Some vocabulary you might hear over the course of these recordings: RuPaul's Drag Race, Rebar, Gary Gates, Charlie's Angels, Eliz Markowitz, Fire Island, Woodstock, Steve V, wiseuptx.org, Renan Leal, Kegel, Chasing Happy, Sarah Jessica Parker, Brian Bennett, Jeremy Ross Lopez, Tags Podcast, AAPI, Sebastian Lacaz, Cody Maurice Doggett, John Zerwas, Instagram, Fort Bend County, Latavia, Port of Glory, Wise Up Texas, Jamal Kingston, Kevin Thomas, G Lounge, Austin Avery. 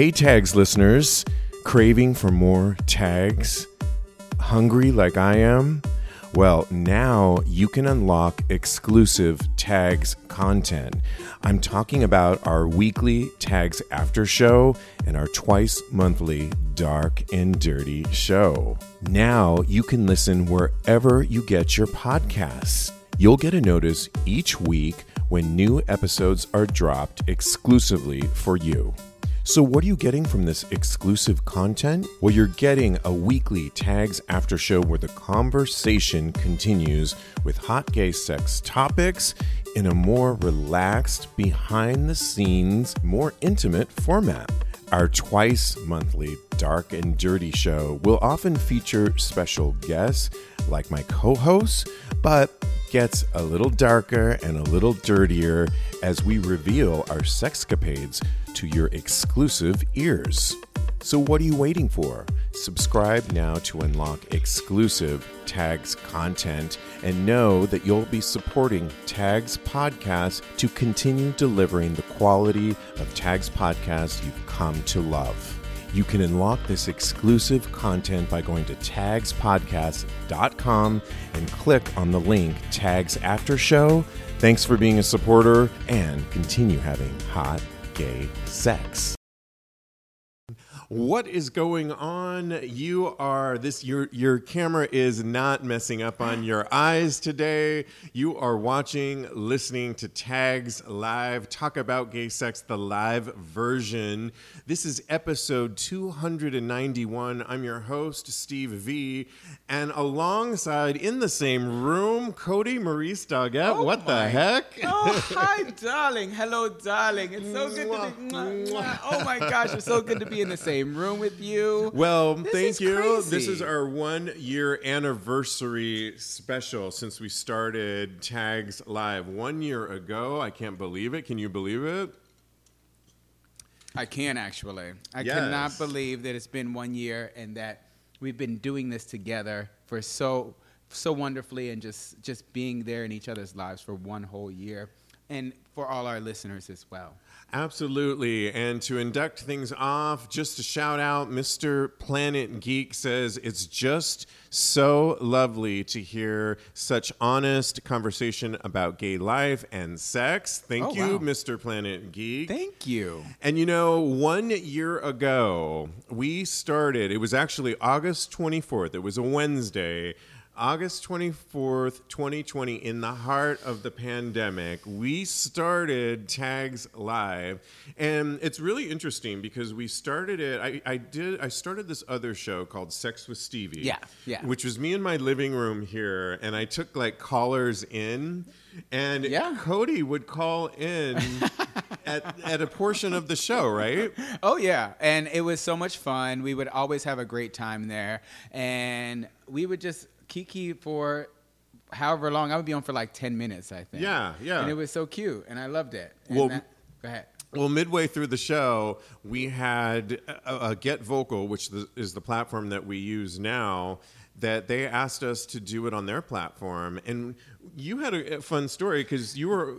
Hey, Tags listeners, craving for more Tags? Hungry like I am? Well, now you can unlock exclusive Tags content. I'm talking about our weekly Tags after show and our twice-monthly Dark and Dirty show. Now you can listen wherever you get your podcasts. You'll get a notice each week when new episodes are dropped exclusively for you. So what are you getting from this exclusive content? Well, you're getting a weekly Tags After Show where the conversation continues with hot gay sex topics in a more relaxed, behind-the-scenes, more intimate format. Our twice-monthly Dark and Dirty show will often feature special guests like my co-hosts, but gets a little darker and a little dirtier as we reveal our sexcapades to your exclusive ears. So what are you waiting for? Subscribe now to unlock exclusive Tags content and know that you'll be supporting Tags Podcast to continue delivering the quality of Tags Podcast you've come to love. You can unlock this exclusive content by going to tagspodcast.com and click on the link Tags After Show. Thanks for being a supporter and continue having hot gay sex. What is going on? You are this. Your camera is not messing up on your eyes today. You are watching, listening to Tags Live. Talk about gay sex, the live version. This is episode 291. I'm your host, Steve V, and alongside in the same room, Cody Maurice Doggett. Oh, what the heck? Oh, hi, darling. Hello, darling. It's so good to be. Oh my gosh, it's so good to be in the same room with you. Well, thank you. Crazy. This is our 1 year anniversary special since we started Tags Live 1 year ago. I can't believe it. Can you believe it? I can, actually. Yes. Cannot believe that it's been 1 year and that we've been doing this together for so wonderfully and just being there in each other's lives for one whole year. And for all our listeners as well. Absolutely. And to induct things off, just a shout out, Mr. Planet Geek says, it's just so lovely to hear such honest conversation about gay life and sex. Thank you, wow. Mr. Planet Geek. Thank you. And 1 year ago, we started, it was actually August 24th. It was a Wednesday. August 24th, 2020, in the heart of the pandemic, we started Tags Live. And it's really interesting because we started it, I started this other show called Sex with Stevie. Yeah. Which was me in my living room here, and I took callers in. And Cody would call in at a portion of the show, right? Oh, yeah. And it was so much fun. We would always have a great time there. And we would just kiki for however long. I would be on for 10 minutes, I think. Yeah. And it was so cute, and I loved it. And go ahead. Well, midway through the show, we had a Get Vocal, which is the platform that we use now, that they asked us to do it on their platform. And you had a fun story because you were...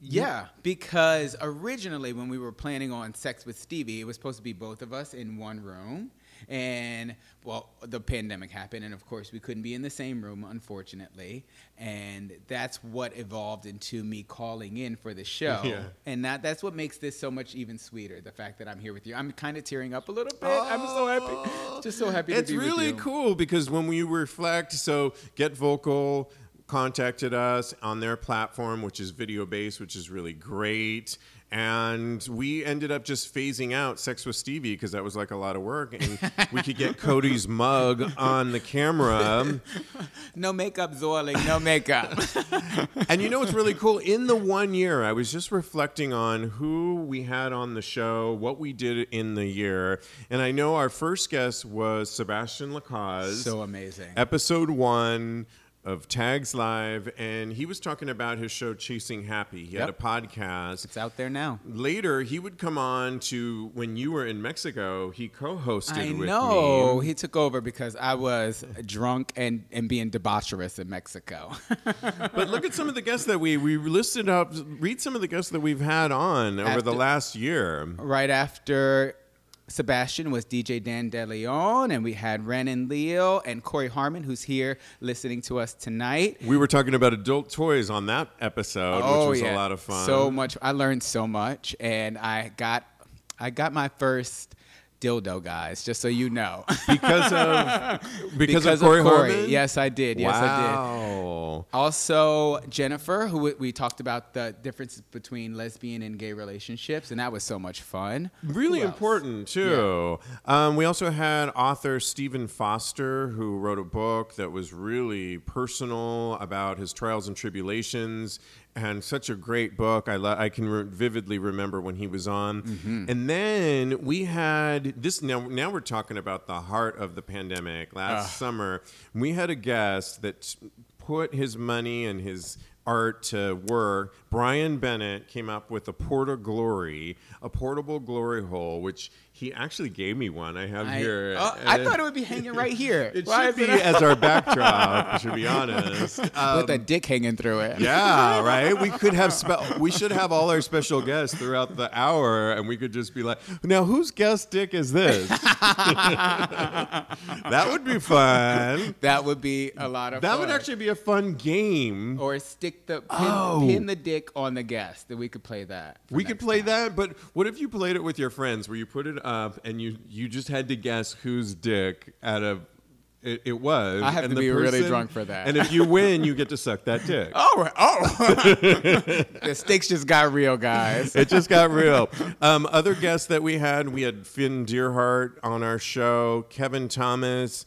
Yeah, because originally when we were planning on Sex with Stevie, it was supposed to be both of us in one room. And, well, the pandemic happened, and, of course, we couldn't be in the same room, unfortunately. And that's what evolved into me calling in for the show. Yeah. And that's what makes this so much even sweeter, the fact that I'm here with you. I'm kind of tearing up a little bit. Oh, I'm so happy. Just so happy to be with you. It's really cool because when we reflect, so Get Vocal contacted us on their platform, which is video-based, which is really great. And we ended up just phasing out Sex with Stevie because that was a lot of work. And we could get Cody's mug on the camera. No makeup, Zorling, no makeup. And what's really cool? In the 1 year, I was just reflecting on who we had on the show, what we did in the year. And I know our first guest was Sebastian Lacaz. So amazing. Episode 1. Of Tags Live, and he was talking about his show Chasing Happy. He had a podcast. It's out there now. Later, he would come on to, when you were in Mexico, he co-hosted with me. I know. He took over because I was drunk and being debaucherous in Mexico. But look at some of the guests that we listed up. Read some of the guests that we've had on over the last year. Right after Sebastian was DJ Dan DeLeon, and we had Renan Leal and Corey Harmon, who's here listening to us tonight. We were talking about adult toys on that episode, which was a lot of fun. So much. I learned so much, and I got my first dildo, guys, just so you know. Because of Corey Harmon? Yes, I did. Yes, wow. I did. Also, Jennifer, who we talked about the differences between lesbian and gay relationships, and that was so much fun. Really important, too. Yeah. We also had author Stephen Foster, who wrote a book that was really personal about his trials and tribulations. And such a great book. I can vividly remember when he was on. Mm-hmm. And then we had this. Now we're talking about the heart of the pandemic. Last summer, we had a guest that put his money and his art to work. Brian Bennett came up with a Port of Glory, a portable glory hole, which he actually gave me one. I have here. I thought it would be hanging right here. It should be as our backdrop, to be honest. With a dick hanging through it. Yeah, right? We should have all our special guests throughout the hour, and we could just be like, now whose guest dick is this? That would be fun. That would be a lot of fun. That would actually be a fun game. Or stick the pin the dick on the guest, that we could play that. We could play that, but what if you played it with your friends, where you put it up and you just had to guess whose dick it was. I have to be really drunk for that. And if you win, you get to suck that dick. The stakes just got real, guys. It just got real. Other guests that we had Finn Deerhart on our show, Kevin Thomas,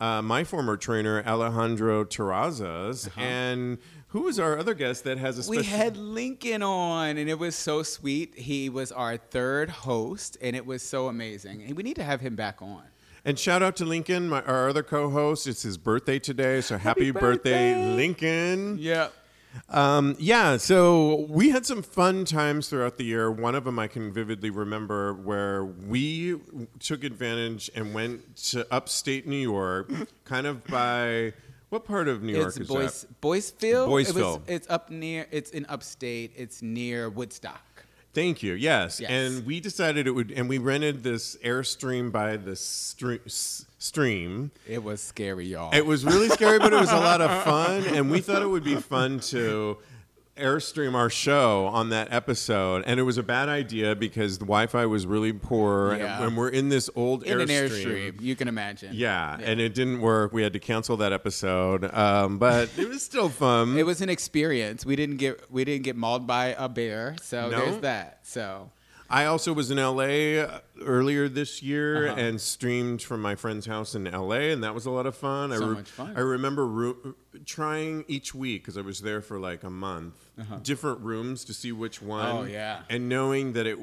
my former trainer, Alejandro Terrazas, and who was our other guest that has a special... We had Lincoln on, and it was so sweet. He was our third host, and it was so amazing. And we need to have him back on. And shout out to Lincoln, our other co-host. It's his birthday today, so happy birthday, Lincoln. Yeah. So we had some fun times throughout the year. One of them I can vividly remember, where we took advantage and went to upstate New York, kind of by... What part of New York is that? Boysville. Boysville. It's in upstate. It's near Woodstock. Thank you. Yes. And we decided we rented this Airstream by the stream. It was scary, y'all. It was really scary, but it was a lot of fun. And we thought it would be fun to Airstream our show on that episode, and it was a bad idea because the Wi-Fi was really poor, and we're in this old Airstream. You can imagine. Yeah, and it didn't work. We had to cancel that episode, but it was still fun. It was an experience. We didn't get mauled by a bear, so there's that. So. I also was in L.A. earlier this year and streamed from my friend's house in L.A., and that was a lot of fun. So much fun. I remember trying each week, because I was there for like a month, different rooms to see which one. Oh, yeah. And knowing that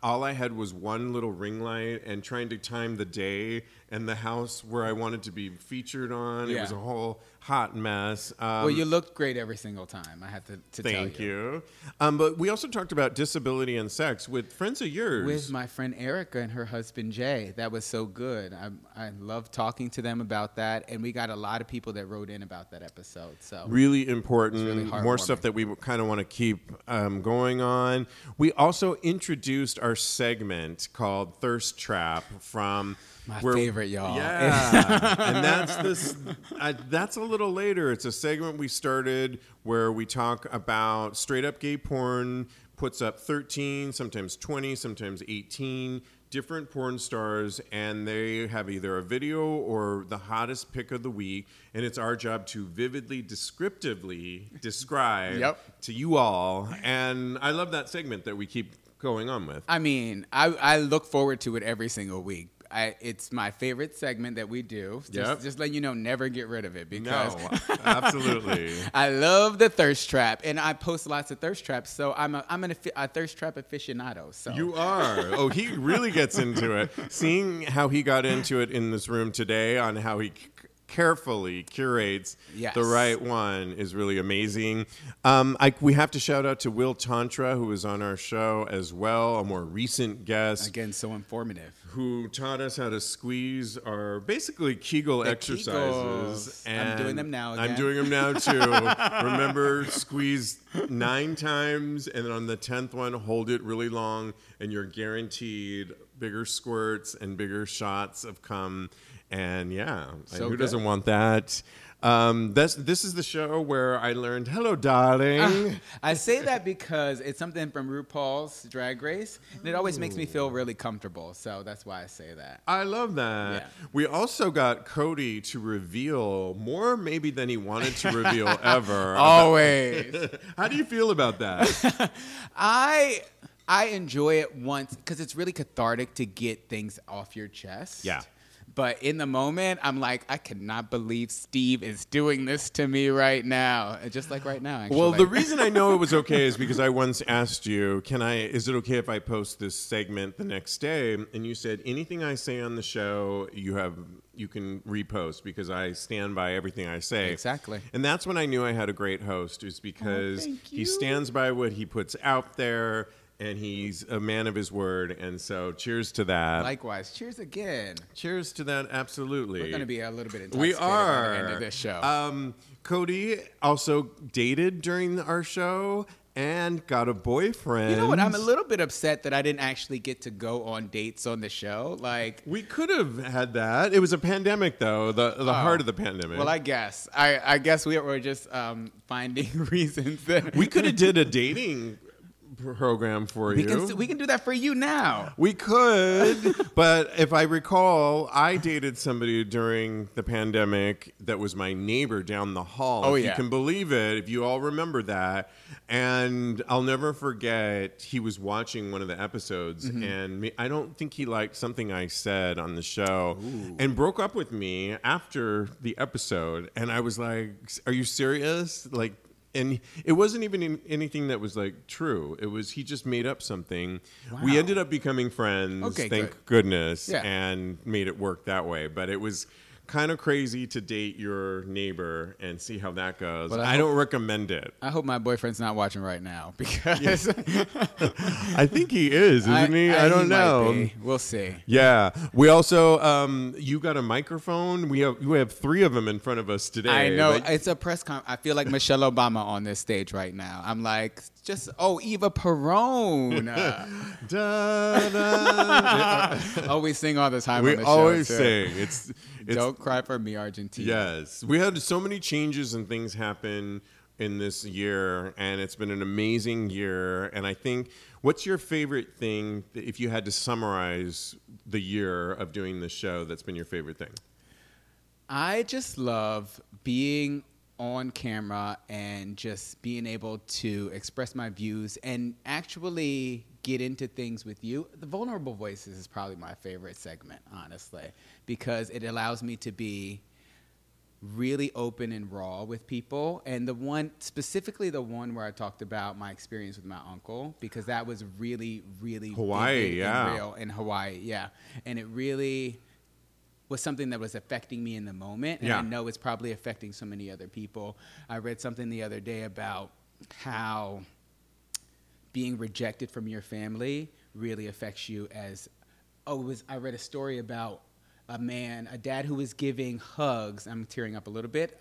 all I had was one little ring light, and trying to time the day and the house where I wanted to be featured on. Yeah. It was a whole hot mess. Well, you looked great every single time, I had to tell you. Thank you. But we also talked about disability and sex with friends of yours. With my friend Erica and her husband, Jay. That was so good. I love talking to them about that. And we got a lot of people that wrote in about that episode. So really important. Really more stuff that we kind of want to keep going on. We also introduced our segment called Thirst Trap from... My favorite, y'all. Yeah, and that's this. That's a little later. It's a segment we started where we talk about straight-up gay porn. Puts up 13, sometimes 20, sometimes 18 different porn stars, and they have either a video or the hottest pick of the week. And it's our job to vividly, descriptively describe to you all. And I love that segment that we keep going on with. I mean, I look forward to it every single week. It's my favorite segment that we do. Just letting you know, never get rid of it. Because absolutely. I love the thirst trap, and I post lots of thirst traps, so I'm a thirst trap aficionado. So you are. Oh, he really gets into it. Seeing how he got into it in this room today, on how he carefully curates the right one, is really amazing. We have to shout out to Will Tantra, who was on our show as well, a more recent guest. Again, so informative. Who taught us how to squeeze our basically Kegel exercises. Kegels. And I'm doing them now again. I'm doing them now, too. Remember, squeeze 9 times, and then on the 10th one, hold it really long, and you're guaranteed bigger squirts and bigger shots of cum. And yeah, so who doesn't want that? This is the show where I learned, hello, darling. I say that because it's something from RuPaul's Drag Race, and it always makes me feel really comfortable. So that's why I say that. I love that. Yeah. We also got Cody to reveal more maybe than he wanted to reveal ever. Always. How do you feel about that? I enjoy it once because it's really cathartic to get things off your chest. Yeah. But in the moment, I'm like, I cannot believe Steve is doing this to me right now. Just like right now, actually. Well, the reason I know it was okay is because I once asked you, is it okay if I post this segment the next day? And you said, anything I say on the show, you can repost because I stand by everything I say. Exactly. And that's when I knew I had a great host, is because he stands by what he puts out there. And he's a man of his word, and so cheers to that. Likewise. Cheers again. Cheers to that, absolutely. We're going to be a little bit intoxicated at the end of this show. Cody also dated during our show and got a boyfriend. You know what? I'm a little bit upset that I didn't actually get to go on dates on the show. Like, we could have had that. It was a pandemic, though, the heart of the pandemic. Well, I guess. I guess we were just finding reasons. We could have did a dating program for you. We can do that for you now. We could, but if I recall, I dated somebody during the pandemic that was my neighbor down the hall. Oh, yeah. You can believe it, if you all remember that. And I'll never forget, he was watching one of the episodes, and I don't think he liked something I said on the show, and broke up with me after the episode. And I was like, are you serious? Like, and it wasn't even anything that was like true. It was he just made up something. Wow. We ended up becoming friends, thank goodness, yeah, and made it work that way. But it was kind of crazy to date your neighbor and see how that goes. But I don't recommend it. I hope my boyfriend's not watching right now because I think he is, isn't he? I don't know. We'll see. Yeah. We also, you got a microphone. We have three of them in front of us today. I know. It's a press conference. I feel like Michelle Obama on this stage right now. I'm like, Eva Perone. Da, da. Oh, we sing all the time on the show. We always sing. It's Don't Cry For Me, Argentina. Yes. We had so many changes and things happen in this year, and it's been an amazing year. And I think, what's your favorite thing, if you had to summarize the year of doing this show, that's been your favorite thing? I just love being on camera and just being able to express my views and actually get into things with you. The Vulnerable Voices is probably my favorite segment, honestly, because it allows me to be really open and raw with people. And specifically the one where I talked about my experience with my uncle, because that was really, really Hawaii, yeah, and real in Hawaii, yeah. And it really was something that was affecting me in the moment. And yeah, I know it's probably affecting so many other people. I read something the other day about how being rejected from your family really affects you as, I read a story about a dad who was giving hugs. I'm tearing up a little bit.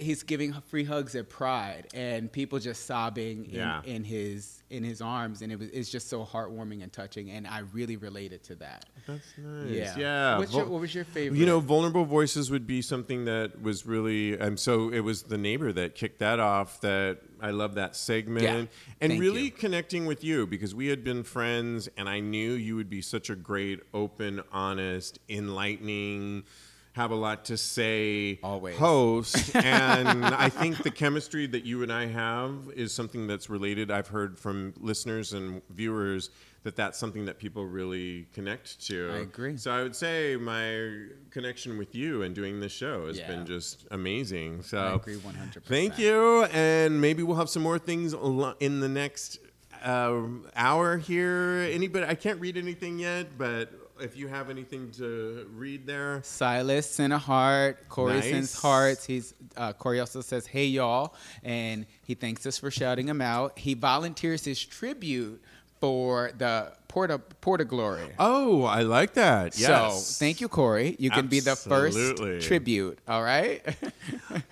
He's giving free hugs at Pride, and people just sobbing in his arms, and it's just so heartwarming and touching. And I really related to that. That's nice. Yeah. What was your favorite? You know, Vulnerable Voices would be something that was really. So it was the neighbor that kicked that off. That I love that segment, and really connecting with you because we had been friends, and I knew you would be such a great, open, honest, enlightening, have a lot to say always host. And I think the chemistry that you and I have is something that's related. I've heard from listeners and viewers that that's something that people really connect to. I agree. So I would say my connection with you and doing this show has been just amazing. So I agree 100%. Thank you. And maybe we'll have some more things in the next hour here. Anybody? I can't read anything yet, but if you have anything to read there. Silas sent a heart. Corey sends hearts. Corey also says, hey, y'all. And he thanks us for shouting him out. He volunteers his tribute for the Port of Glory. Oh, I like that. Yes. So thank you, Corey. You can be the first tribute. All right.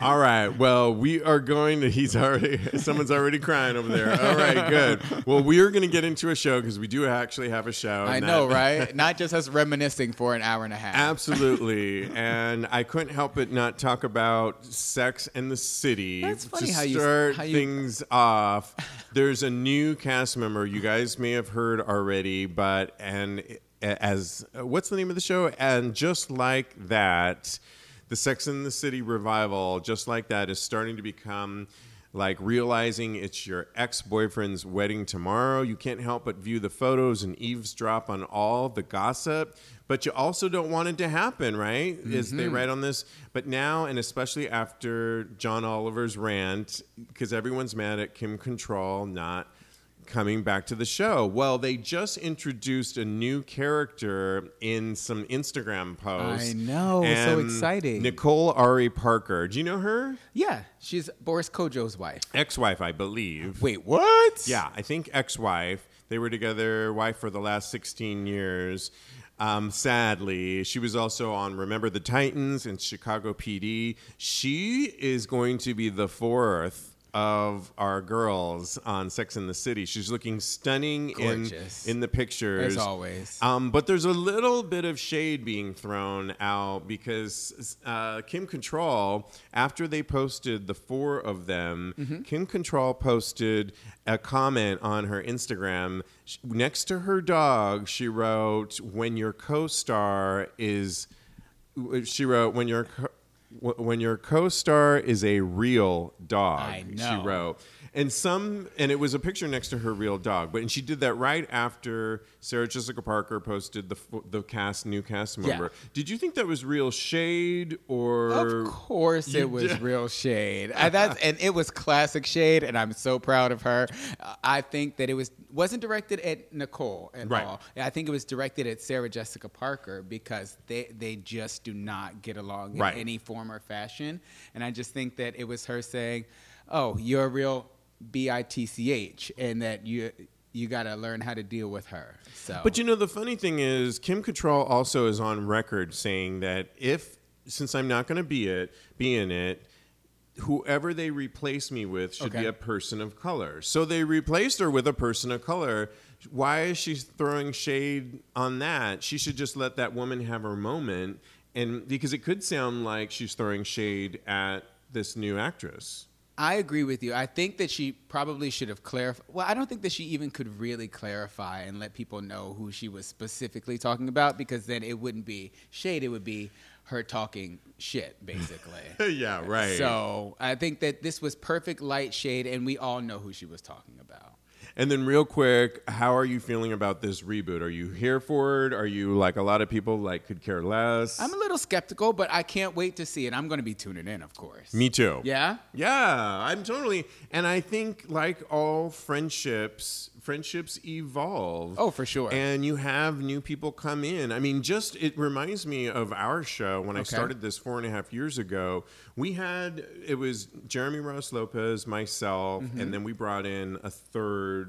All right. Well, we are going to. Someone's already crying over there. All right. Good. Well, we are going to get into a show because we do actually have a show. I know, right? Not just us reminiscing for an hour and a half. Absolutely. And I couldn't help but not talk about Sex and the City. That's funny to how you start things off. There's a new cast member. You guys may have heard already, but what's the name of the show? And Just Like That, the Sex and the City revival, Just Like That, is starting to become like realizing it's your ex-boyfriend's wedding tomorrow. You can't help but view the photos and eavesdrop on all the gossip, but you also don't want it to happen, right? Mm-hmm. As they write on this. But now, and especially after John Oliver's rant, because everyone's mad at Kim Cattrall not coming back to the show. Well, they just introduced a new character in some Instagram posts. I know, so exciting. Nicole Ari Parker. Do you know her? Yeah, she's Boris Kodjoe's wife. Ex-wife, I believe. Wait, what? Yeah, I think ex-wife. They were together, wife for the last 16 years. Sadly, she was also on Remember the Titans and Chicago PD. She is going to be the fourth of our girls on Sex and the City. She's looking stunning in the pictures. As always. But there's a little bit of shade being thrown out because Kim Cattrall, after they posted the four of them, mm-hmm. Kim Cattrall posted a comment on her Instagram. Next to her dog, she wrote, when your co-star is a real dog, I know. She wrote. And it was a picture next to her real dog. But she did that right after Sarah Jessica Parker posted the new cast member. Yeah. Did you think that was real shade or? Of course, it was real shade. And it was classic shade, and I'm so proud of her. I think that it wasn't directed at Nicole at all. I think it was directed at Sarah Jessica Parker because they just do not get along in any form or fashion. And I just think that it was her saying, "Oh, you're a real bitch," and that you got to learn how to deal with her. So, but you know, the funny thing is, Kim Cattrall also is on record saying that since I'm not going to be in it, whoever they replace me with should be a person of color. So they replaced her with a person of color. Why is she throwing shade on that? She should just let that woman have her moment, and because it could sound like she's throwing shade at this new actress. I agree with you. I think that she probably should have clarified. Well, I don't think that she even could really clarify and let people know who she was specifically talking about, because then it wouldn't be shade. It would be her talking shit, basically. Yeah, right. So I think that this was perfect light shade, and we all know who she was talking about. And then real quick, how are you feeling about this reboot? Are you here for it? Are you like a lot of people could care less? I'm a little skeptical, but I can't wait to see it. I'm going to be tuning in, of course. Me too. Yeah? Yeah, I'm totally. And I think like all friendships evolve. Oh, for sure. And you have new people come in. I mean, it reminds me of our show when I started this 4.5 years ago. It was Jeremy Ross Lopez, myself, mm-hmm. and then we brought in a third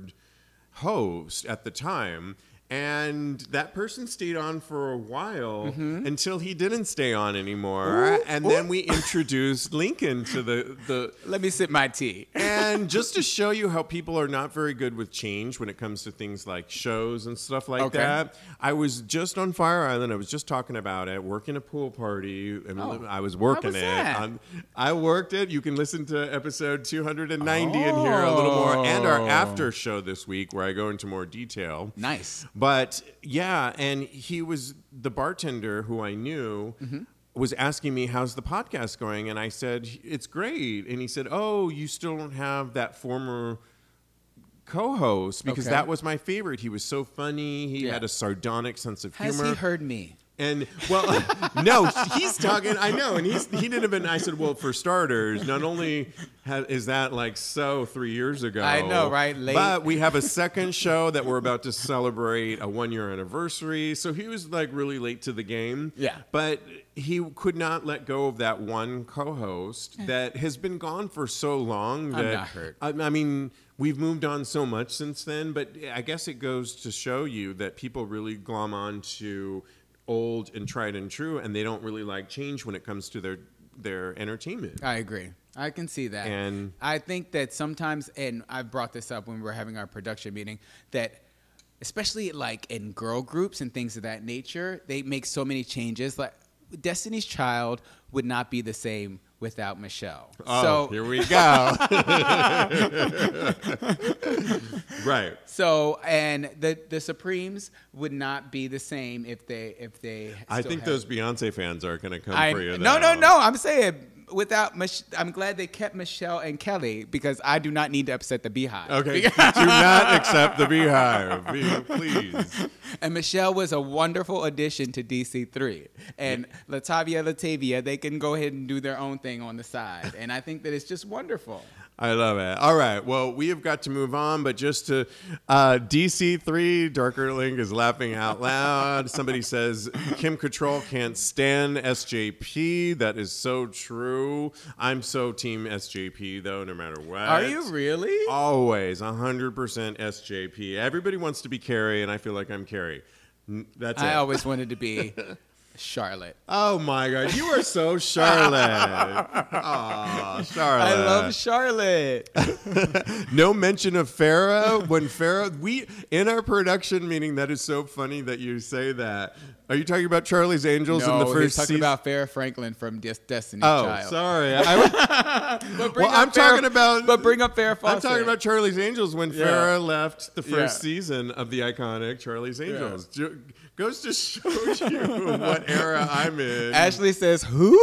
host at the time. And that person stayed on for a while mm-hmm. until he didn't stay on anymore. Ooh, and then we introduced Lincoln to the... Let me sip my tea. And just to show you how people are not very good with change when it comes to things like shows and stuff like that, I was just on Fire Island. I was just talking about it, working a pool party. And I was working it. I worked it. You can listen to episode 290 and hear a little more. And our after show this week where I go into more detail. Nice. But yeah, and he was the bartender who I knew mm-hmm. was asking me, how's the podcast going? And I said, it's great. And he said, oh, you still don't have that former co-host because that was my favorite. He was so funny. He had a sardonic sense of humor. Has he heard me? And, well, no, he's talking, I know, and he didn't have been, I said, well, for starters, not only is that like so 3 years ago. I know, right? Late. But we have a second show that we're about to celebrate a 1 year anniversary. So he was like really late to the game. Yeah. But he could not let go of that one co-host that has been gone for so long. That, I'm not hurt. I mean, we've moved on so much since then, but I guess it goes to show you that people really glom on to old and tried and true, and they don't really like change when it comes to their entertainment. I agree. I can see that. And I think that sometimes, and I've brought this up when we were having our production meeting, that especially like in girl groups and things of that nature, they make so many changes. Like Destiny's Child would not be the same without Michelle. Oh, so, here we go. Right. So, and the Supremes would not be the same if they. I think those Beyonce fans are going to come for you. No. I'm saying without I'm glad they kept Michelle and Kelly because I do not need to upset the Beehive. Okay, do not accept the Beehive, please. And Michelle was a wonderful addition to DC3. And yeah. Latavia, they can go ahead and do their own thing on the side. And I think that it's just wonderful. I love it. All right. Well, we have got to move on, but just to DC3, Darker Link is laughing out loud. Somebody says, Kim Cattrall can't stand SJP. That is so true. I'm so team SJP, though, no matter what. Are you really? Always. 100% SJP. Everybody wants to be Carrie, and I feel like I'm Carrie. That's it. I always wanted to be Charlotte. Oh my God, you are so Charlotte. Oh, Charlotte. I love Charlotte. No mention of Farrah. When Farrah, we in our production meeting, that is so funny that you say that. Are you talking about Charlie's Angels in the first season? No, we're talking about Farrah Franklin from Destiny's Child. Oh, sorry. But bring up Farrah Fawcett. I'm talking about Charlie's Angels when Farrah left the first season of the iconic Charlie's Angels. Yeah. Goes to show you what era I'm in. Ashley says, who?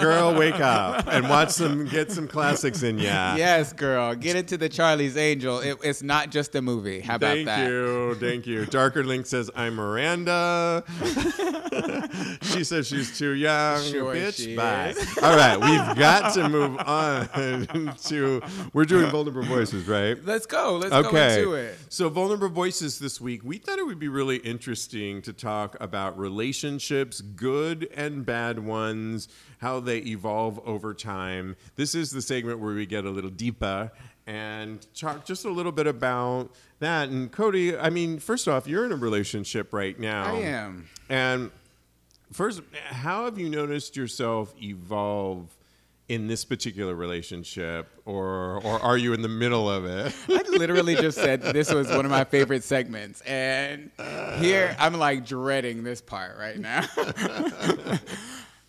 Girl, wake up and get some classics in ya. Yes, girl. Get into the Charlie's Angel. It's not just a movie. How about that? Thank you. Darker Link says, I'm Miranda. She says she's too young. Sure, bitch, bye. All right, we've got to move on to, we're doing Vulnerable Voices, right? Let's go. Let's go into it. So Vulnerable Voices this week, we thought it would be really interesting to talk about relationships, good and bad ones, how they evolve over time. This is the segment where we get a little deeper and talk just a little bit about that. And Cody, I mean, first off, you're in a relationship right now. I am. And first, how have you noticed yourself evolve in this particular relationship, or are you in the middle of it? I literally just said this was one of my favorite segments, and here I'm like dreading this part right now.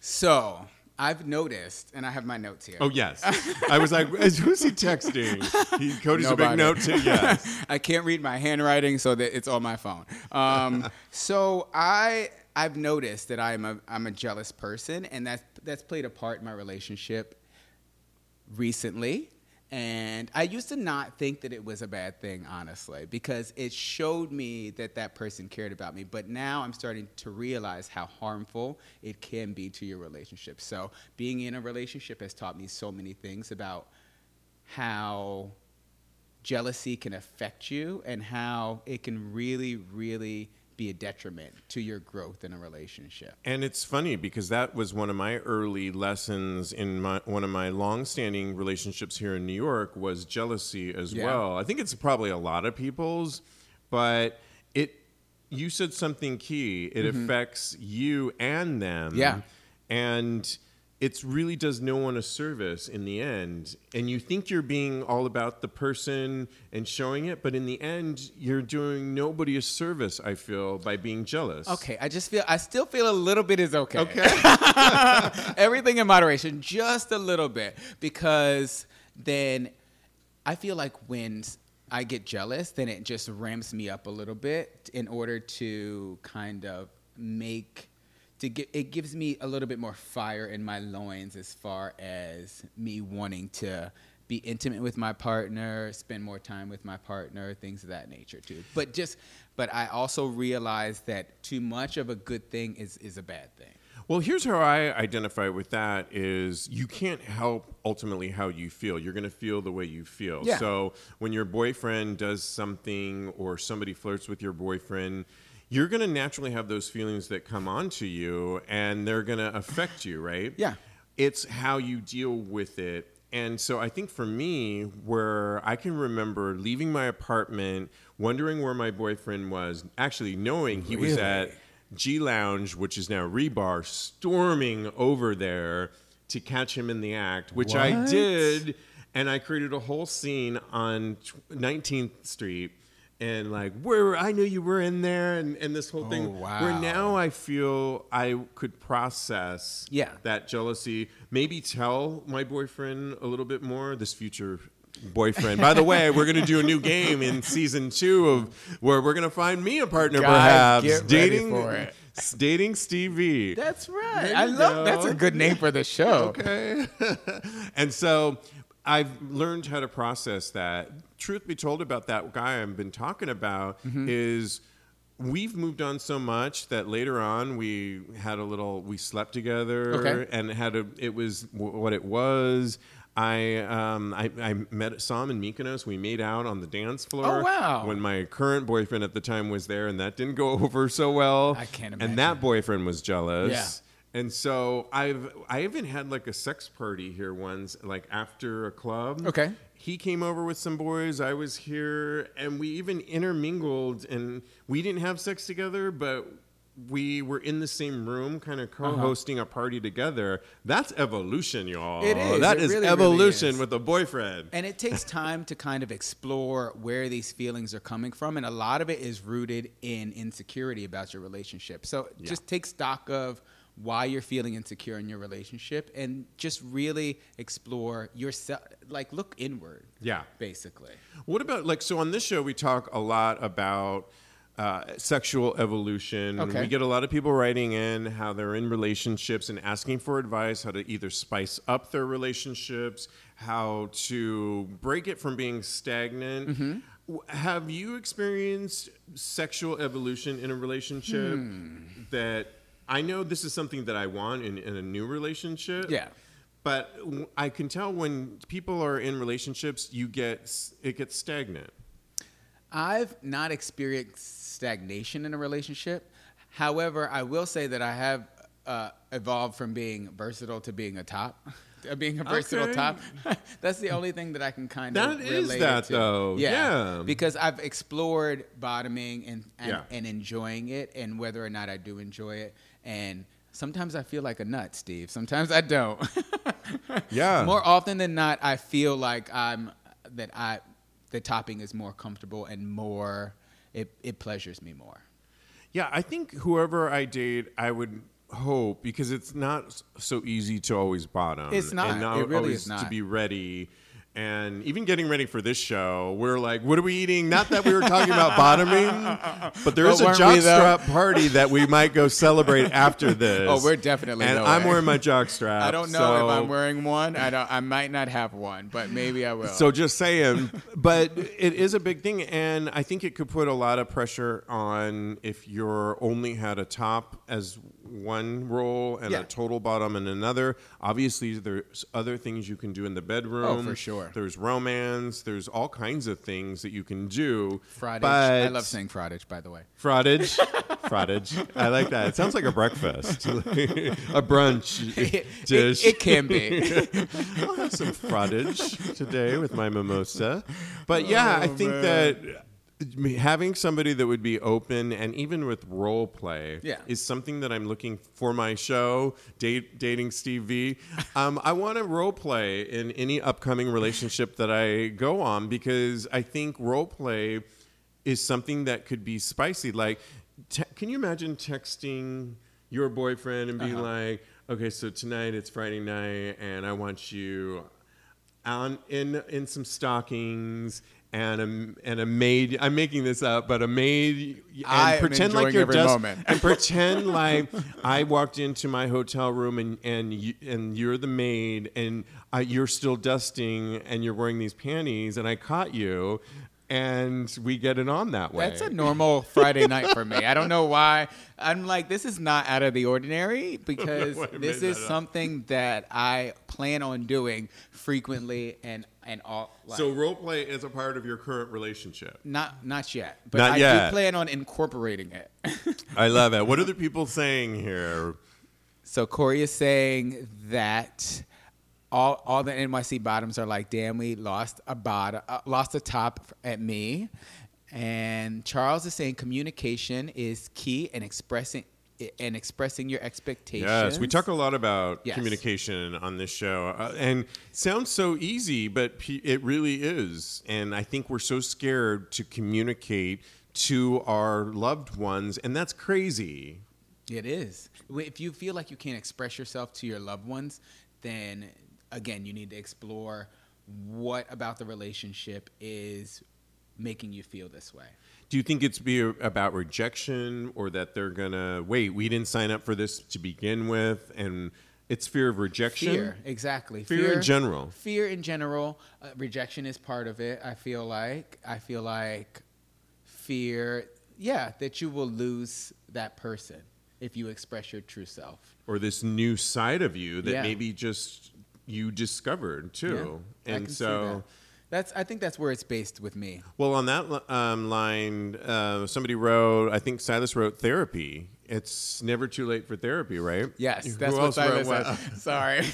So I've noticed, and I have my notes here. Oh, yes. I was like, who's he texting? Cody's Nobody. A big note to yes. I can't read my handwriting, so that it's on my phone. So I've noticed that I'm a jealous person, and that's played a part in my relationship recently. And I used to not think that it was a bad thing, honestly, because it showed me that person cared about me. But now I'm starting to realize how harmful it can be to your relationship. So being in a relationship has taught me so many things about how jealousy can affect you and how it can really, really be a detriment to your growth in a relationship. And it's funny because that was one of my early lessons in one of my long-standing relationships here in New York was jealousy as well. I think it's probably a lot of people's, but you said something key. It affects you and them. Yeah. And it really does no one a service in the end. And you think you're being all about the person and showing it, but in the end, you're doing nobody a service, I feel, by being jealous. Okay, I still feel a little bit is okay. Okay. Everything in moderation, just a little bit. Because then I feel like when I get jealous, then it just ramps me up a little bit in order to kind of it gives me a little bit more fire in my loins as far as me wanting to be intimate with my partner, spend more time with my partner, things of that nature too. But I also realized that too much of a good thing is a bad thing. Well, here's how I identify with that is you can't help ultimately how you feel. You're going to feel the way you feel. Yeah. So when your boyfriend does something or somebody flirts with your boyfriend, you're going to naturally have those feelings that come onto you and they're going to affect you, right? Yeah. It's how you deal with it. And so I think for me, where I can remember leaving my apartment, wondering where my boyfriend was, actually knowing he was at G Lounge, which is now Rebar, storming over there to catch him in the act, which I did. And I created a whole scene on 19th Street and like, where I knew you were in there and this whole thing. Wow. Where now I feel I could process that jealousy, maybe tell my boyfriend a little bit more, this future boyfriend. By the way, we're going to do a new game in season 2 of where we're going to find me a partner, guys, perhaps. Get dating, ready for it. Dating Stevie. That's right. There I love go. That's a good name for the show. Okay. And so I've learned how to process that. Truth be told about that guy I've been talking about is we've moved on so much that later on we slept together and it was what it was. I saw him in Mykonos. We made out on the dance floor. Oh, wow. When my current boyfriend at the time was there, and that didn't go over so well. I can't imagine. And that boyfriend was jealous. Yeah. And so I even had like a sex party here once, like after a club. Okay. He came over with some boys. I was here, and we even intermingled, and we didn't have sex together, but we were in the same room kind of co-hosting a party together. That's evolution, y'all. It is. That is really evolution with a boyfriend. And it takes time to kind of explore where these feelings are coming from. And a lot of it is rooted in insecurity about your relationship. So just take stock of why you're feeling insecure in your relationship and just really explore yourself, like look inward. Yeah. Basically. What about so on this show, we talk a lot about sexual evolution. Okay. We get a lot of people writing in how they're in relationships and asking for advice, how to either spice up their relationships, how to break it from being stagnant. Mm-hmm. Have you experienced sexual evolution in a relationship that I know this is something that I want in a new relationship? Yeah. But I can tell when people are in relationships, it gets stagnant. I've not experienced stagnation in a relationship. However, I will say that I have evolved from being versatile to being a top. Being a versatile top. That's the only thing that I can kind of relate to. That is that, though. Yeah. Because I've explored bottoming and enjoying it and whether or not I do enjoy it. And sometimes I feel like a nut, Steve. Sometimes I don't. Yeah. More often than not, I feel like the topping is more comfortable and more, it pleasures me more. Yeah, I think whoever I date, I would hope, because it's not so easy to always bottom. It's not. And it really is not. To be ready. And even getting ready for this show, we're like, what are we eating? Not that we were talking about bottoming, but there is a jockstrap party that we might go celebrate after this. Oh, we're definitely. And I'm wearing my jockstrap. I don't know if I'm wearing one. I might not have one, but maybe I will. So just saying, but it is a big thing. And I think it could put a lot of pressure on if you're only had a top as one role and a total bottom in another. Obviously, there's other things you can do in the bedroom. Oh, for sure. There's romance. There's all kinds of things that you can do. Fraudage. I love saying fraudage, by the way. Fraudage. Fraudage. I like that. It sounds like a breakfast. A brunch dish. It can be. I'll have some fraudage today with my mimosa. But I think that having somebody that would be open and even with role play is something that I'm looking for my show, Dating Stevie. I want to role play in any upcoming relationship that I go on because I think role play is something that could be spicy. Like, can you imagine texting your boyfriend and be like, okay, so tonight it's Friday night and I want you on in some stockings and a maid. I'm making this up, but a maid. And I pretend am like you're every moment. And pretend like I walked into my hotel room and you're the maid, and you're still dusting and you're wearing these panties and I caught you. And we get it on that way. That's a normal Friday night for me. I don't know why. I'm like, this is not out of the ordinary because this is something that I plan on doing frequently and all. Like, so role play is a part of your current relationship? Not yet. But not I yet. Do plan on incorporating it. I love it. What are the people saying here? So Corey is saying that... All the NYC bottoms are like, damn, we lost a bottom, lost a top at me. And Charles is saying communication is key and expressing your expectations. Yes, we talk a lot about communication on this show, and sounds so easy, but it really is. And I think we're so scared to communicate to our loved ones, and that's crazy. It is. If you feel like you can't express yourself to your loved ones, then again, you need to explore what about the relationship is making you feel this way. Do you think it's about rejection or that they're going to, wait, we didn't sign up for this to begin with, and it's fear of rejection? Fear, exactly. Fear in general. Fear in general. Rejection is part of it, I feel like. I feel like fear, that you will lose that person if you express your true self. Or this new side of you that maybe just... you discovered too, and so that's. I think that's where it's based with me. Well, on that line, somebody wrote. I think Silas wrote therapy. It's never too late for therapy, right? Yes, that's what Silas said. Sorry.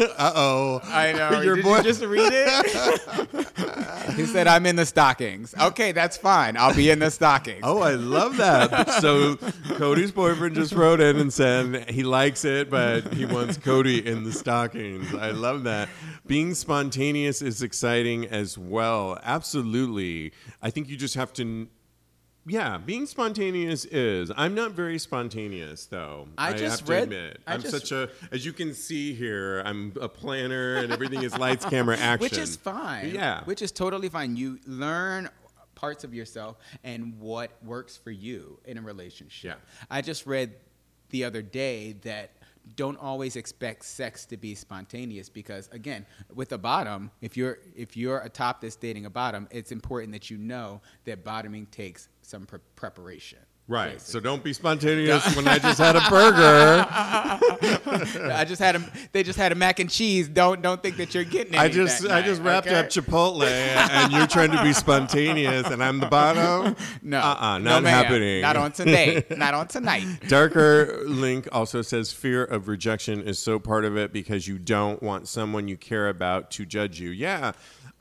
Uh-oh. I know. Your boy. You just read it? He said, I'm in the stockings. Okay, that's fine. I'll be in the stockings. Oh, I love that. So Cody's boyfriend just wrote in and said he likes it, but he wants Cody in the stockings. I love that. Being spontaneous is exciting as well. Absolutely. I think you just have to... Yeah, being spontaneous is. I'm not very spontaneous, though. I have to admit. As you can see here, I'm a planner and everything is lights, camera, action. Which is fine. Yeah. Which is totally fine. You learn parts of yourself and what works for you in a relationship. Yeah. I just read the other day that don't always expect sex to be spontaneous because, again, with a bottom, if you're a top that's dating a bottom, it's important that you know that bottoming takes some preparation. Right. Basically. So don't be spontaneous when I just had a burger. They just had a mac and cheese. Don't think that you're getting it. I just wrapped up Chipotle and you're trying to be spontaneous and I'm the bottom? No. Not happening. Not on today. Not on tonight. Darker Link also says fear of rejection is so part of it because you don't want someone you care about to judge you. Yeah.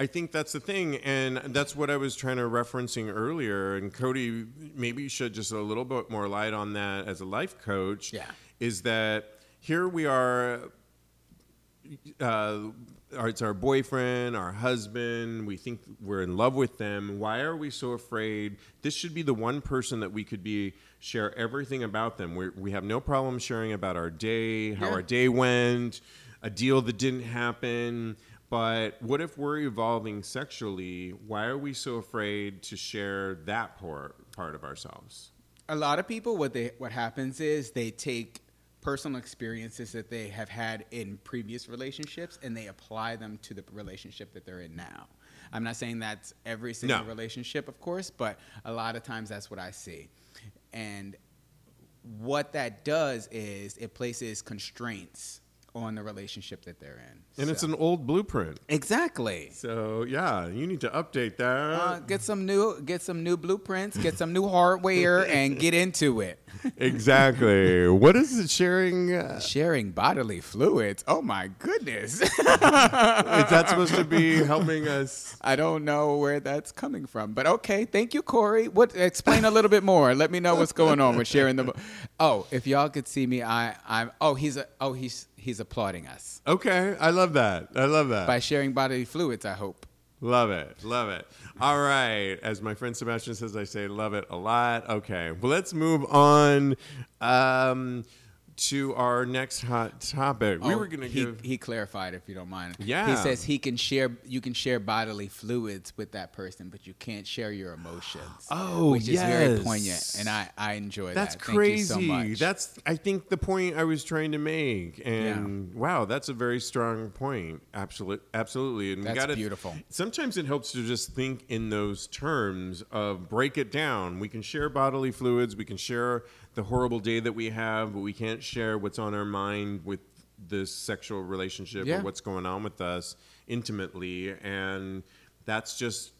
I think that's the thing, and that's what I was trying to referencing earlier, and Cody maybe should just a little bit more light on that as a life coach, is that here we are, it's our boyfriend, our husband, we think we're in love with them, why are we so afraid? This should be the one person that we could be share everything about them. We have no problem sharing about our day, how our day went, a deal that didn't happen. But what if we're evolving sexually? Why are we so afraid to share that part of ourselves? A lot of people, what happens is they take personal experiences that they have had in previous relationships and they apply them to the relationship that they're in now. I'm not saying that's every single relationship, of course, but a lot of times that's what I see. And what that does is it places constraints on the relationship that they're in. And so. It's an old blueprint. Exactly. So, yeah, you need to update that. Get some new blueprints, get some new hardware, and get into it. Exactly. What is it sharing? Sharing bodily fluids. Oh, my goodness. Is that supposed to be helping us? I don't know where that's coming from. But, okay, thank you, Corey. Explain a little bit more. Let me know what's going on with sharing the... Oh, if y'all could see me, I'm... Oh, He's applauding us. Okay. I love that. By sharing bodily fluids, I hope. Love it. All right. As my friend Sebastian says, I say love it a lot. Okay. Well, let's move on to our next hot topic. We were going to give... He clarified, if you don't mind. Yeah. He says he can share... You can share bodily fluids with that person, but you can't share your emotions. Oh, which yes. Which is very poignant, and I enjoy that's that. That's crazy. Thank you so much. That's, I think, the point I was trying to make. And wow, that's a very strong point. Absolutely. And that's beautiful. Sometimes it helps to just think in those terms of break it down. We can share bodily fluids. We can share the horrible day that we have, but we can't share what's on our mind with this sexual relationship or what's going on with us intimately. And that's just,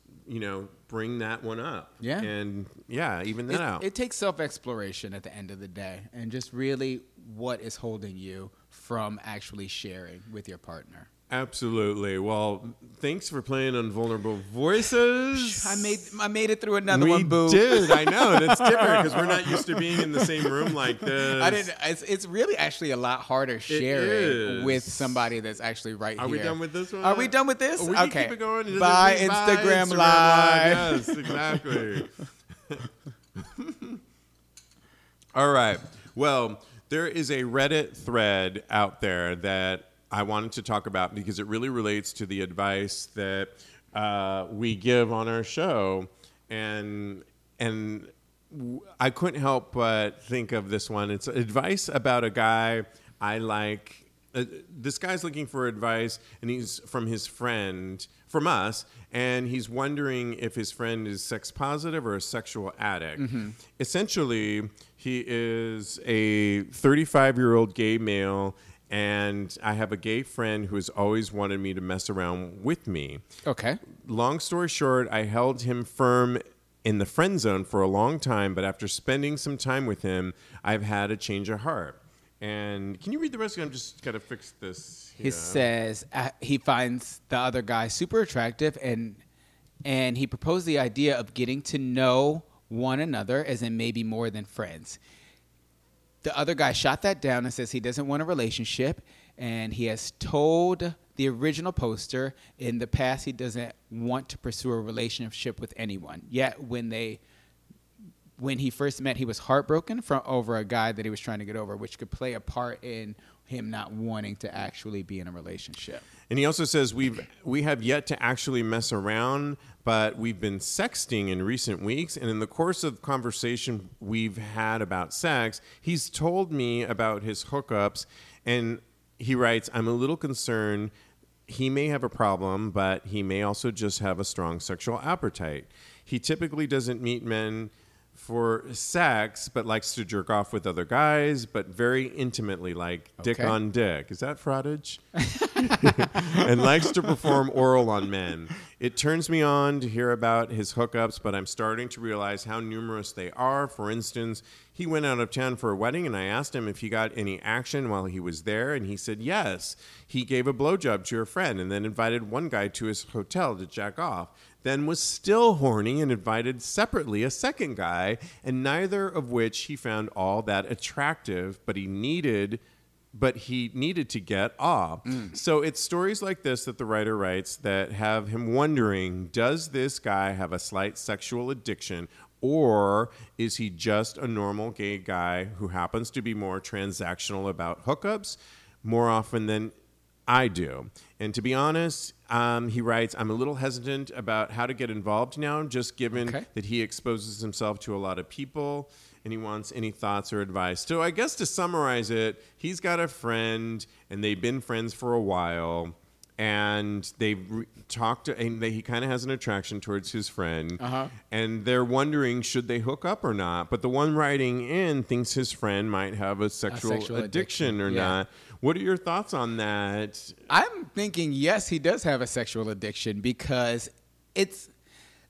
bring that one up. Yeah. And even that out. It takes self-exploration at the end of the day and just really what is holding you from actually sharing with your partner. Absolutely. Well, thanks for playing on Vulnerable Voices. I made it through another one, boo. We did. I know. It's different because we're not used to being in the same room like this. It's really actually a lot harder sharing with somebody that's actually right here. Are we done with this one? Are we done with this? Oh, we can keep it going. Bye, Instagram Live. Yes, exactly. All right. Well, there is a Reddit thread out there that I wanted to talk about because it really relates to the advice that we give on our show. And I couldn't help but think of this one. It's advice about a guy I like. This guy's looking for advice, and he's from his friend, from us, and he's wondering if his friend is sex positive or a sexual addict. Mm-hmm. Essentially, he is a 35-year-old gay male, and I have a gay friend who has always wanted me to mess around with me. Okay. Long story short, I held him firm in the friend zone for a long time, but after spending some time with him, I've had a change of heart. And can you read the rest of it? I'm just going to fix this here. He says he finds the other guy super attractive, and he proposed the idea of getting to know one another, as in maybe more than friends. The other guy shot that down and says he doesn't want a relationship, and he has told the original poster in the past he doesn't want to pursue a relationship with anyone. Yet when he first met, he was heartbroken over a guy that he was trying to get over, which could play a part in him not wanting to actually be in a relationship. And he also says we have yet to actually mess around, but we've been sexting in recent weeks, and in the course of conversation we've had about sex, he's told me about his hookups, and he writes, I'm a little concerned he may have a problem, but he may also just have a strong sexual appetite. He typically doesn't meet men for sex, but likes to jerk off with other guys, but very intimately, like dick on dick. Is that fraudage? And likes to perform oral on men. It turns me on to hear about his hookups, but I'm starting to realize how numerous they are. For instance, he went out of town for a wedding, and I asked him if he got any action while he was there, and he said yes. He gave a blowjob to a friend and then invited one guy to his hotel to jack off. Then was still horny and invited separately a second guy, and neither of which he found all that attractive, but he needed to get off. Mm. So it's stories like this that the writer writes that have him wondering, does this guy have a slight sexual addiction, or is he just a normal gay guy who happens to be more transactional about hookups more often than I do? And to be honest, he writes, I'm a little hesitant about how to get involved now, just given that he exposes himself to a lot of people, and he wants any thoughts or advice. So I guess to summarize it, he's got a friend, and they've been friends for a while, and they've talked, and he kind of has an attraction towards his friend, and they're wondering, should they hook up or not? But the one writing in thinks his friend might have a sexual addiction or not. What are your thoughts on that? I'm thinking, yes, he does have a sexual addiction, because it's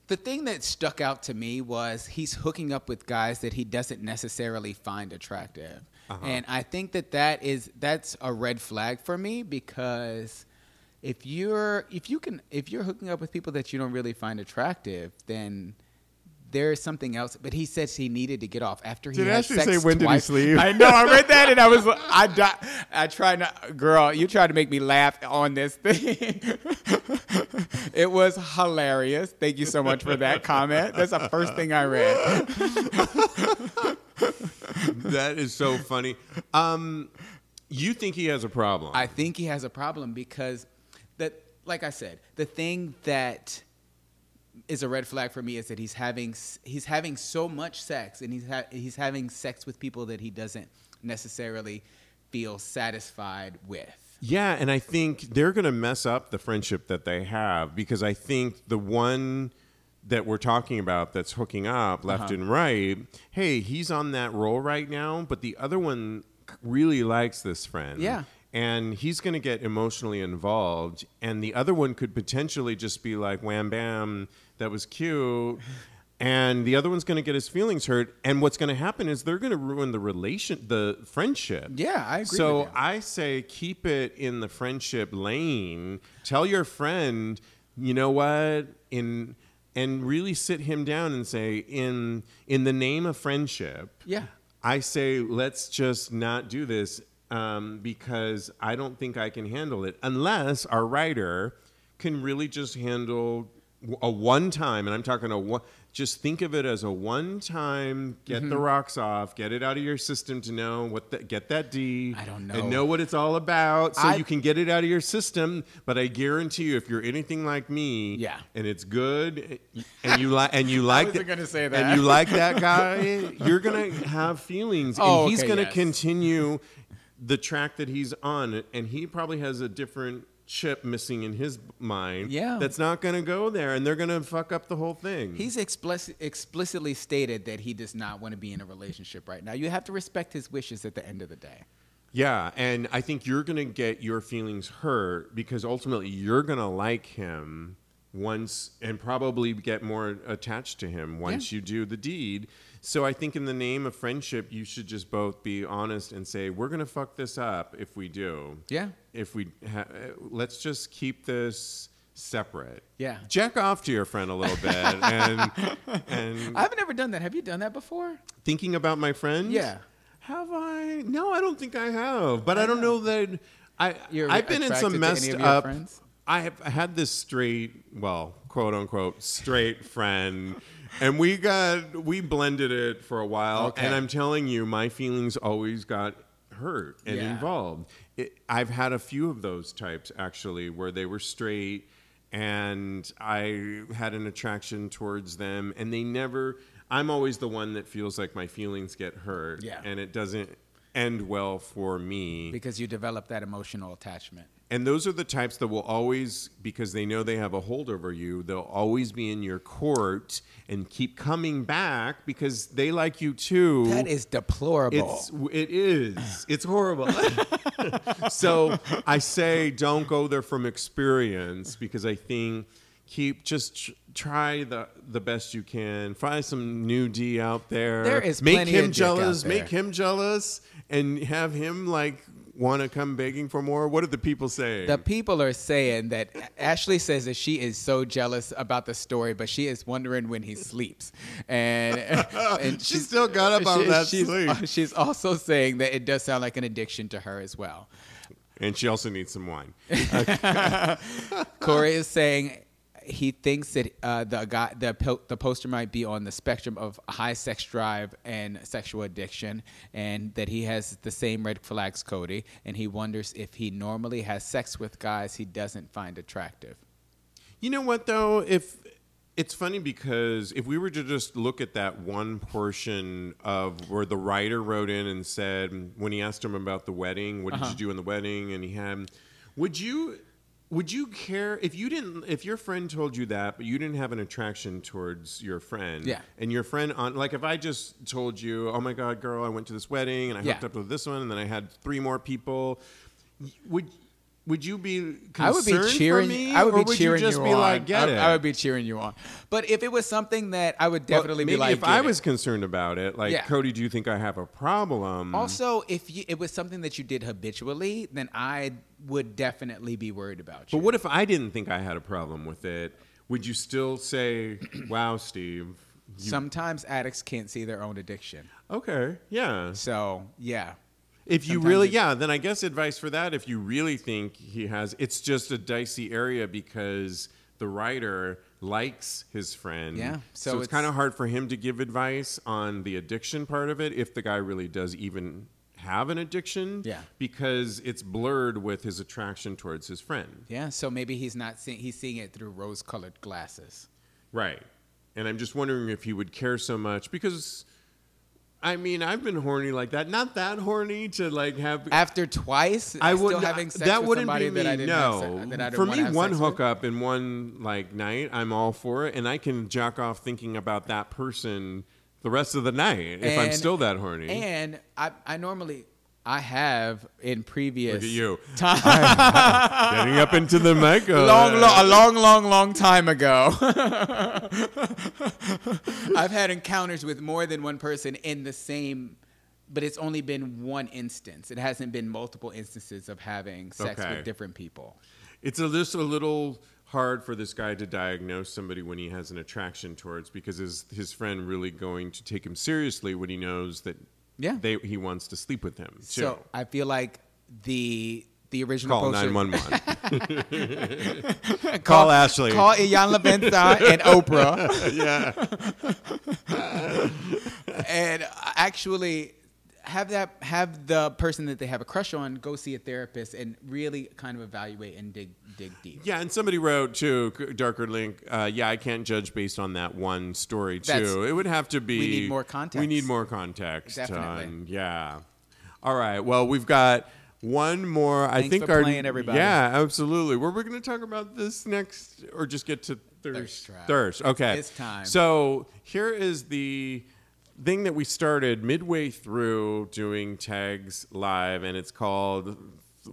the thing that stuck out to me was he's hooking up with guys that he doesn't necessarily find attractive. And I think that's a red flag for me, because if you're hooking up with people that you don't really find attractive, then there is something else, but he says he needed to get off after he had sex twice. Did I say when did he sleep? I know, I read that and I was like, I tried not, girl, you tried to make me laugh on this thing. It was hilarious. Thank you so much for that comment. That's the first thing I read. That is so funny. You think he has a problem? I think he has a problem because, like I said, the thing that is a red flag for me is that he's having so much sex and he's having sex with people that he doesn't necessarily feel satisfied with. Yeah, and I think they're going to mess up the friendship that they have because I think the one that we're talking about that's hooking up left and right, hey, he's on that roll right now, but the other one really likes this friend. Yeah. And he's going to get emotionally involved. And the other one could potentially just be like, wham, bam, that was cute. And the other one's going to get his feelings hurt. And what's going to happen is they're going to ruin the friendship. Yeah, I agree. So with you. I say keep it in the friendship lane. Tell your friend, you know what, and really sit him down and say, in the name of friendship, yeah, I say let's just not do this. Because I don't think I can handle it unless our writer can really just handle a one time. And I'm talking just think of it as a one time, get the rocks off, get it out of your system to know get that D. I don't know. And know what it's all about. So you can get it out of your system. But I guarantee you, if you're anything like me and it's good and you like that guy, you're going to have feelings and he's going to continue the track that he's on, and he probably has a different chip missing in his mind that's not going to go there, and they're going to fuck up the whole thing. He's explicitly stated that he does not want to be in a relationship right now. You have to respect his wishes at the end of the day. Yeah, and I think you're going to get your feelings hurt because ultimately you're going to like him once and probably get more attached to him once you do the deed. So I think in the name of friendship, you should just both be honest and say, we're going to fuck this up if we do. Yeah. Let's just keep this separate. Yeah. Jack off to your friend a little bit. and I've never done that. Have you done that before? Thinking about my friend? Yeah. Have I? No, I don't think I have. But I don't know that I've been in some messed up. Friends? I have had this quote unquote, straight friend. And we blended it for a while, and I'm telling you, my feelings always got hurt and involved. I've had a few of those types, actually, where they were straight, and I had an attraction towards them, and they never... I'm always the one that feels like my feelings get hurt, and it doesn't end well for me. Because you develop that emotional attachment. And those are the types that will always, because they know they have a hold over you, they'll always be in your court and keep coming back because they like you too. That is deplorable. It is. It's horrible. So I say don't go there from experience because I think try the best you can. Find some new D out there. There is plenty of dick out there. Make him jealous and have him like... want to come begging for more? What are the people saying? The people are saying that Ashley says that she is so jealous about the story, but she is wondering when he sleeps. And she still got up on that sleep. She's also saying that it does sound like an addiction to her as well. And she also needs some wine. Corey is saying he thinks that the poster might be on the spectrum of high sex drive and sexual addiction, and that he has the same red flags Cody, and he wonders if he normally has sex with guys he doesn't find attractive. You know what, though? If it's funny because if we were to just look at that one portion of where the writer wrote in and said, when he asked him about the wedding, what did you do in the wedding? And he had, would you care if your friend told you that, but you didn't have an attraction towards your friend? Yeah. And your friend if I just told you, oh my God, girl, I went to this wedding and I hooked up with this one and then I had three more people. Would you be concerned for me? I would be cheering you on. Or would you just be like, get it? I would be cheering you on. But if it was something that I would definitely be like, I was concerned about it, like, Cody, do you think I have a problem? Also, if it was something that you did habitually, then I would definitely be worried about you. But what if I didn't think I had a problem with it? Would you still say, wow, Steve, Sometimes addicts can't see their own addiction. Okay. Yeah. So, yeah. If you really, yeah, then I guess advice for that, if you really think he has, it's just a dicey area because the writer likes his friend. Yeah. So it's kind of hard for him to give advice on the addiction part of it if the guy really does even have an addiction. Yeah. Because it's blurred with his attraction towards his friend. Yeah. So maybe he's not seeing, he's seeing it through rose-colored glasses. Right. And I'm just wondering if he would care so much because... I mean, I've been horny like that. Not that horny to like have... After twice, I would, still having sex that with somebody that I didn't have sex with. For me, one hookup in one like night, I'm all for it. And I can jack off thinking about that person the rest of the night if I'm still that horny. And I normally... I have in previous Look at you. Time. Getting up into the mic. A long time ago. I've had encounters with more than one person in the same, but it's only been one instance. It hasn't been multiple instances of having sex with different people. It's just a little hard for this guy to diagnose somebody when he has an attraction towards, because is his friend really going to take him seriously when he knows that he wants to sleep with him, too. So I feel like the original call poster... Call 911. Call Ashley. Call Iyan LaBenta and Oprah. Yeah. And actually have the person that they have a crush on go see a therapist and really kind of evaluate and dig deep. Yeah, and somebody wrote, too, Darker Link, I can't judge based on that one story, too. It would have to be... We need more context. Definitely. All right, well, we've got... One more. Thanks for playing, everybody. Yeah, absolutely. We're going to talk about this next, or just get to Thirst. Okay. It's time. So here is the thing that we started midway through doing Tags Live, and it's called,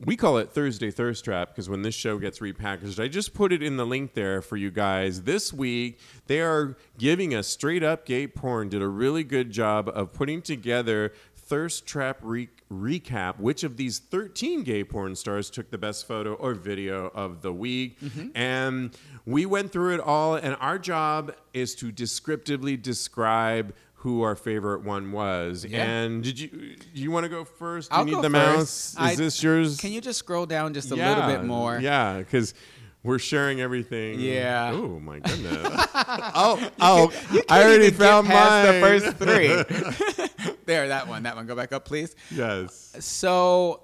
we call it Thursday Thirst Trap, because when this show gets repackaged, I just put it in the link there for you guys. This week, they are giving us straight up gay porn. Did a really good job of putting together Thirst Trap recap, which of these 13 gay porn stars took the best photo or video of the week. Mm-hmm. And we went through it all, and our job is to descriptively describe who our favorite one was. Yeah. And do you want to go first? I'll go first. Mouse? Is this yours? Can you just scroll down just a little bit more? Yeah, because... We're sharing everything. Yeah. Oh, my goodness. I already found mine. The first three. There, that one. Go back up, please. Yes. So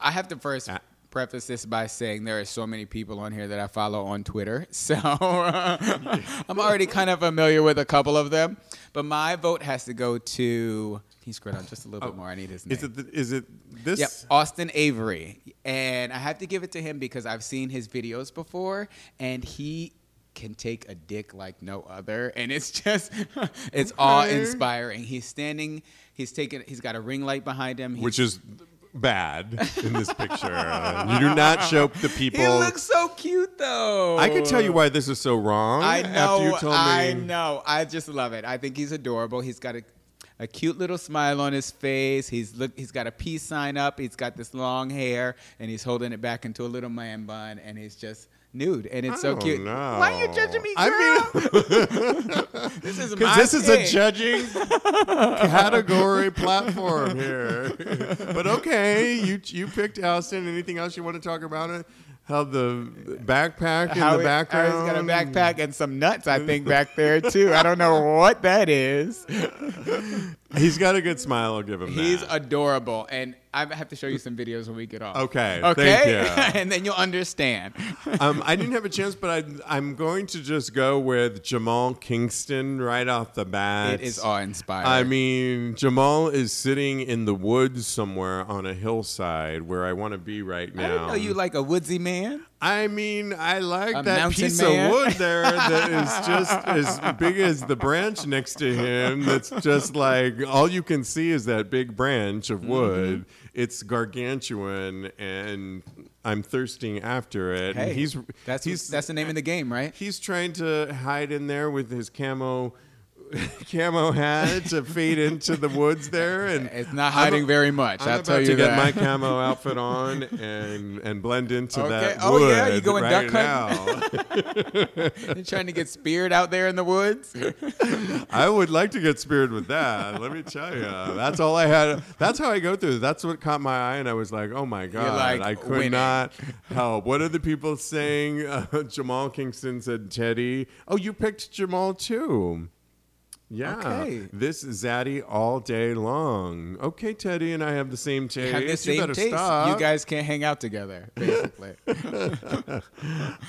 I have to first preface this by saying there are so many people on here that I follow on Twitter. So I'm already kind of familiar with a couple of them. But my vote has to go to... He scrolled down just a little bit more. I need his name. Is it this? Yep, Austin Avery. And I have to give it to him because I've seen his videos before, and he can take a dick like no other. And it's just, it's awe-inspiring. He's got a ring light behind him. Which is bad in this picture. You do not show the people. He looks so cute, though. I could tell you why this is so wrong. I know. After you told me. I know. I just love it. I think he's adorable. He's got a cute little smile on his face. He's got a peace sign up. He's got this long hair, and he's holding it back into a little man bun, and he's just nude, and it's so cute. No. Why are you judging me, girl? I mean, this is a judging category platform here. But okay, you picked Austin. Anything else you want to talk about it? How the backpack in the background. He's got a backpack and some nuts, I think, back there, too. I don't know what that is. He's got a good smile. I'll give him that. He's adorable. And I have to show you some videos when we get off. Okay? Thank you. And then you'll understand. I didn't have a chance, but I'm going to just go with Jamal Kingston right off the bat. It is awe-inspiring. I mean, Jamal is sitting in the woods somewhere on a hillside where I want to be right now. I didn't know you like a woodsy man. I mean, I like that piece of wood there that is just as big as the branch next to him. That's just like, all you can see is that big branch of wood. Mm-hmm. It's gargantuan, and I'm thirsting after it. Hey, and that's the name of the game, right? He's trying to hide in there with his camo camo hat to fade into the woods there, and it's not hiding very much. I'll tell you that. I'm about to get my camo outfit on and blend into that wood. Oh yeah, you going duck hunting? You trying to get speared out there in the woods? I would like to get speared with that. Let me tell you, that's all I had. That's how I go through. That's what caught my eye, and I was like, oh my god, like, I could not help. What are the people saying? Jamal Kingston said Teddy. Oh, you picked Jamal too. Yeah, okay. This zaddy all day long. Okay, Teddy and I have the same taste. Have the same taste. Stop. You guys can't hang out together, basically.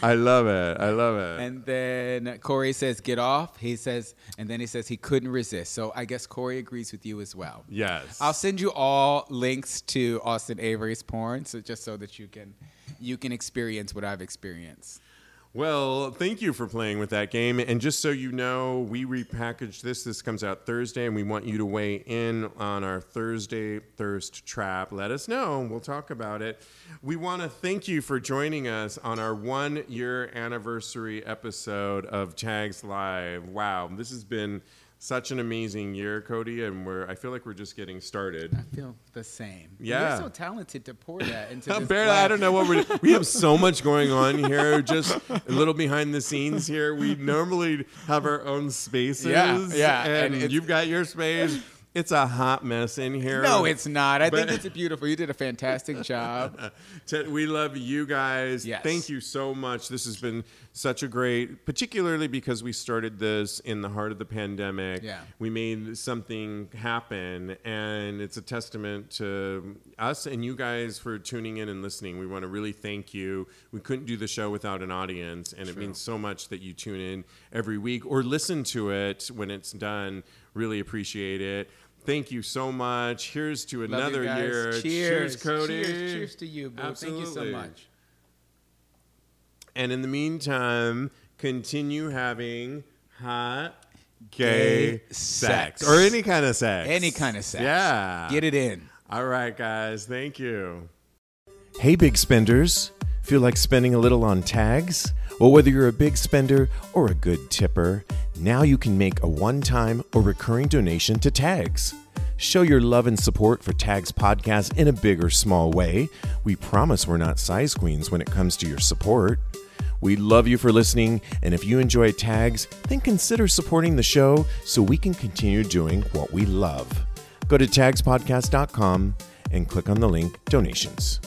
I love it. I love it. And then Corey says, get off. He says, and then he says he couldn't resist. So I guess Corey agrees with you as well. Yes. I'll send you all links to Austin Avery's porn, so just so that you can experience what I've experienced. Well, thank you for playing with that game. And just so you know, we repackaged this. This comes out Thursday, and we want you to weigh in on our Thursday Thirst Trap. Let us know. We'll talk about it. We want to thank you for joining us on our one-year anniversary episode of Tags Live. Wow, this has been such an amazing year, Cody, and I feel like we're just getting started. I feel the same. Yeah. You're so talented to pour that into this. Barely, I don't know what we have so much going on here, just a little behind the scenes here. We normally have our own spaces. Yeah. And you've got your space. It's a hot mess in here. No, it's not. I think it's beautiful. You did a fantastic job. We love you guys. Yes. Thank you so much. This has been such a great, particularly because we started this in the heart of the pandemic. Yeah. We made something happen, and it's a testament to us and you guys for tuning in and listening. We want to really thank you. We couldn't do the show without an audience, and True. It means so much that you tune in every week or listen to it when it's done. Really appreciate it. Thank you so much. Here's to another year. Cheers, Cody. Cheers to you, boo. Absolutely. Thank you so much. And in the meantime, continue having hot gay sex. Or any kind of sex. Any kind of sex. Yeah. Get it in. All right, guys. Thank you. Hey, big spenders. Feel like spending a little on tags? Well, whether you're a big spender or a good tipper, now you can make a one-time or recurring donation to Tags. Show your love and support for Tags Podcast in a big or small way. We promise we're not size queens when it comes to your support. We love you for listening, and if you enjoy Tags, then consider supporting the show so we can continue doing what we love. Go to tagspodcast.com and click on the link Donations.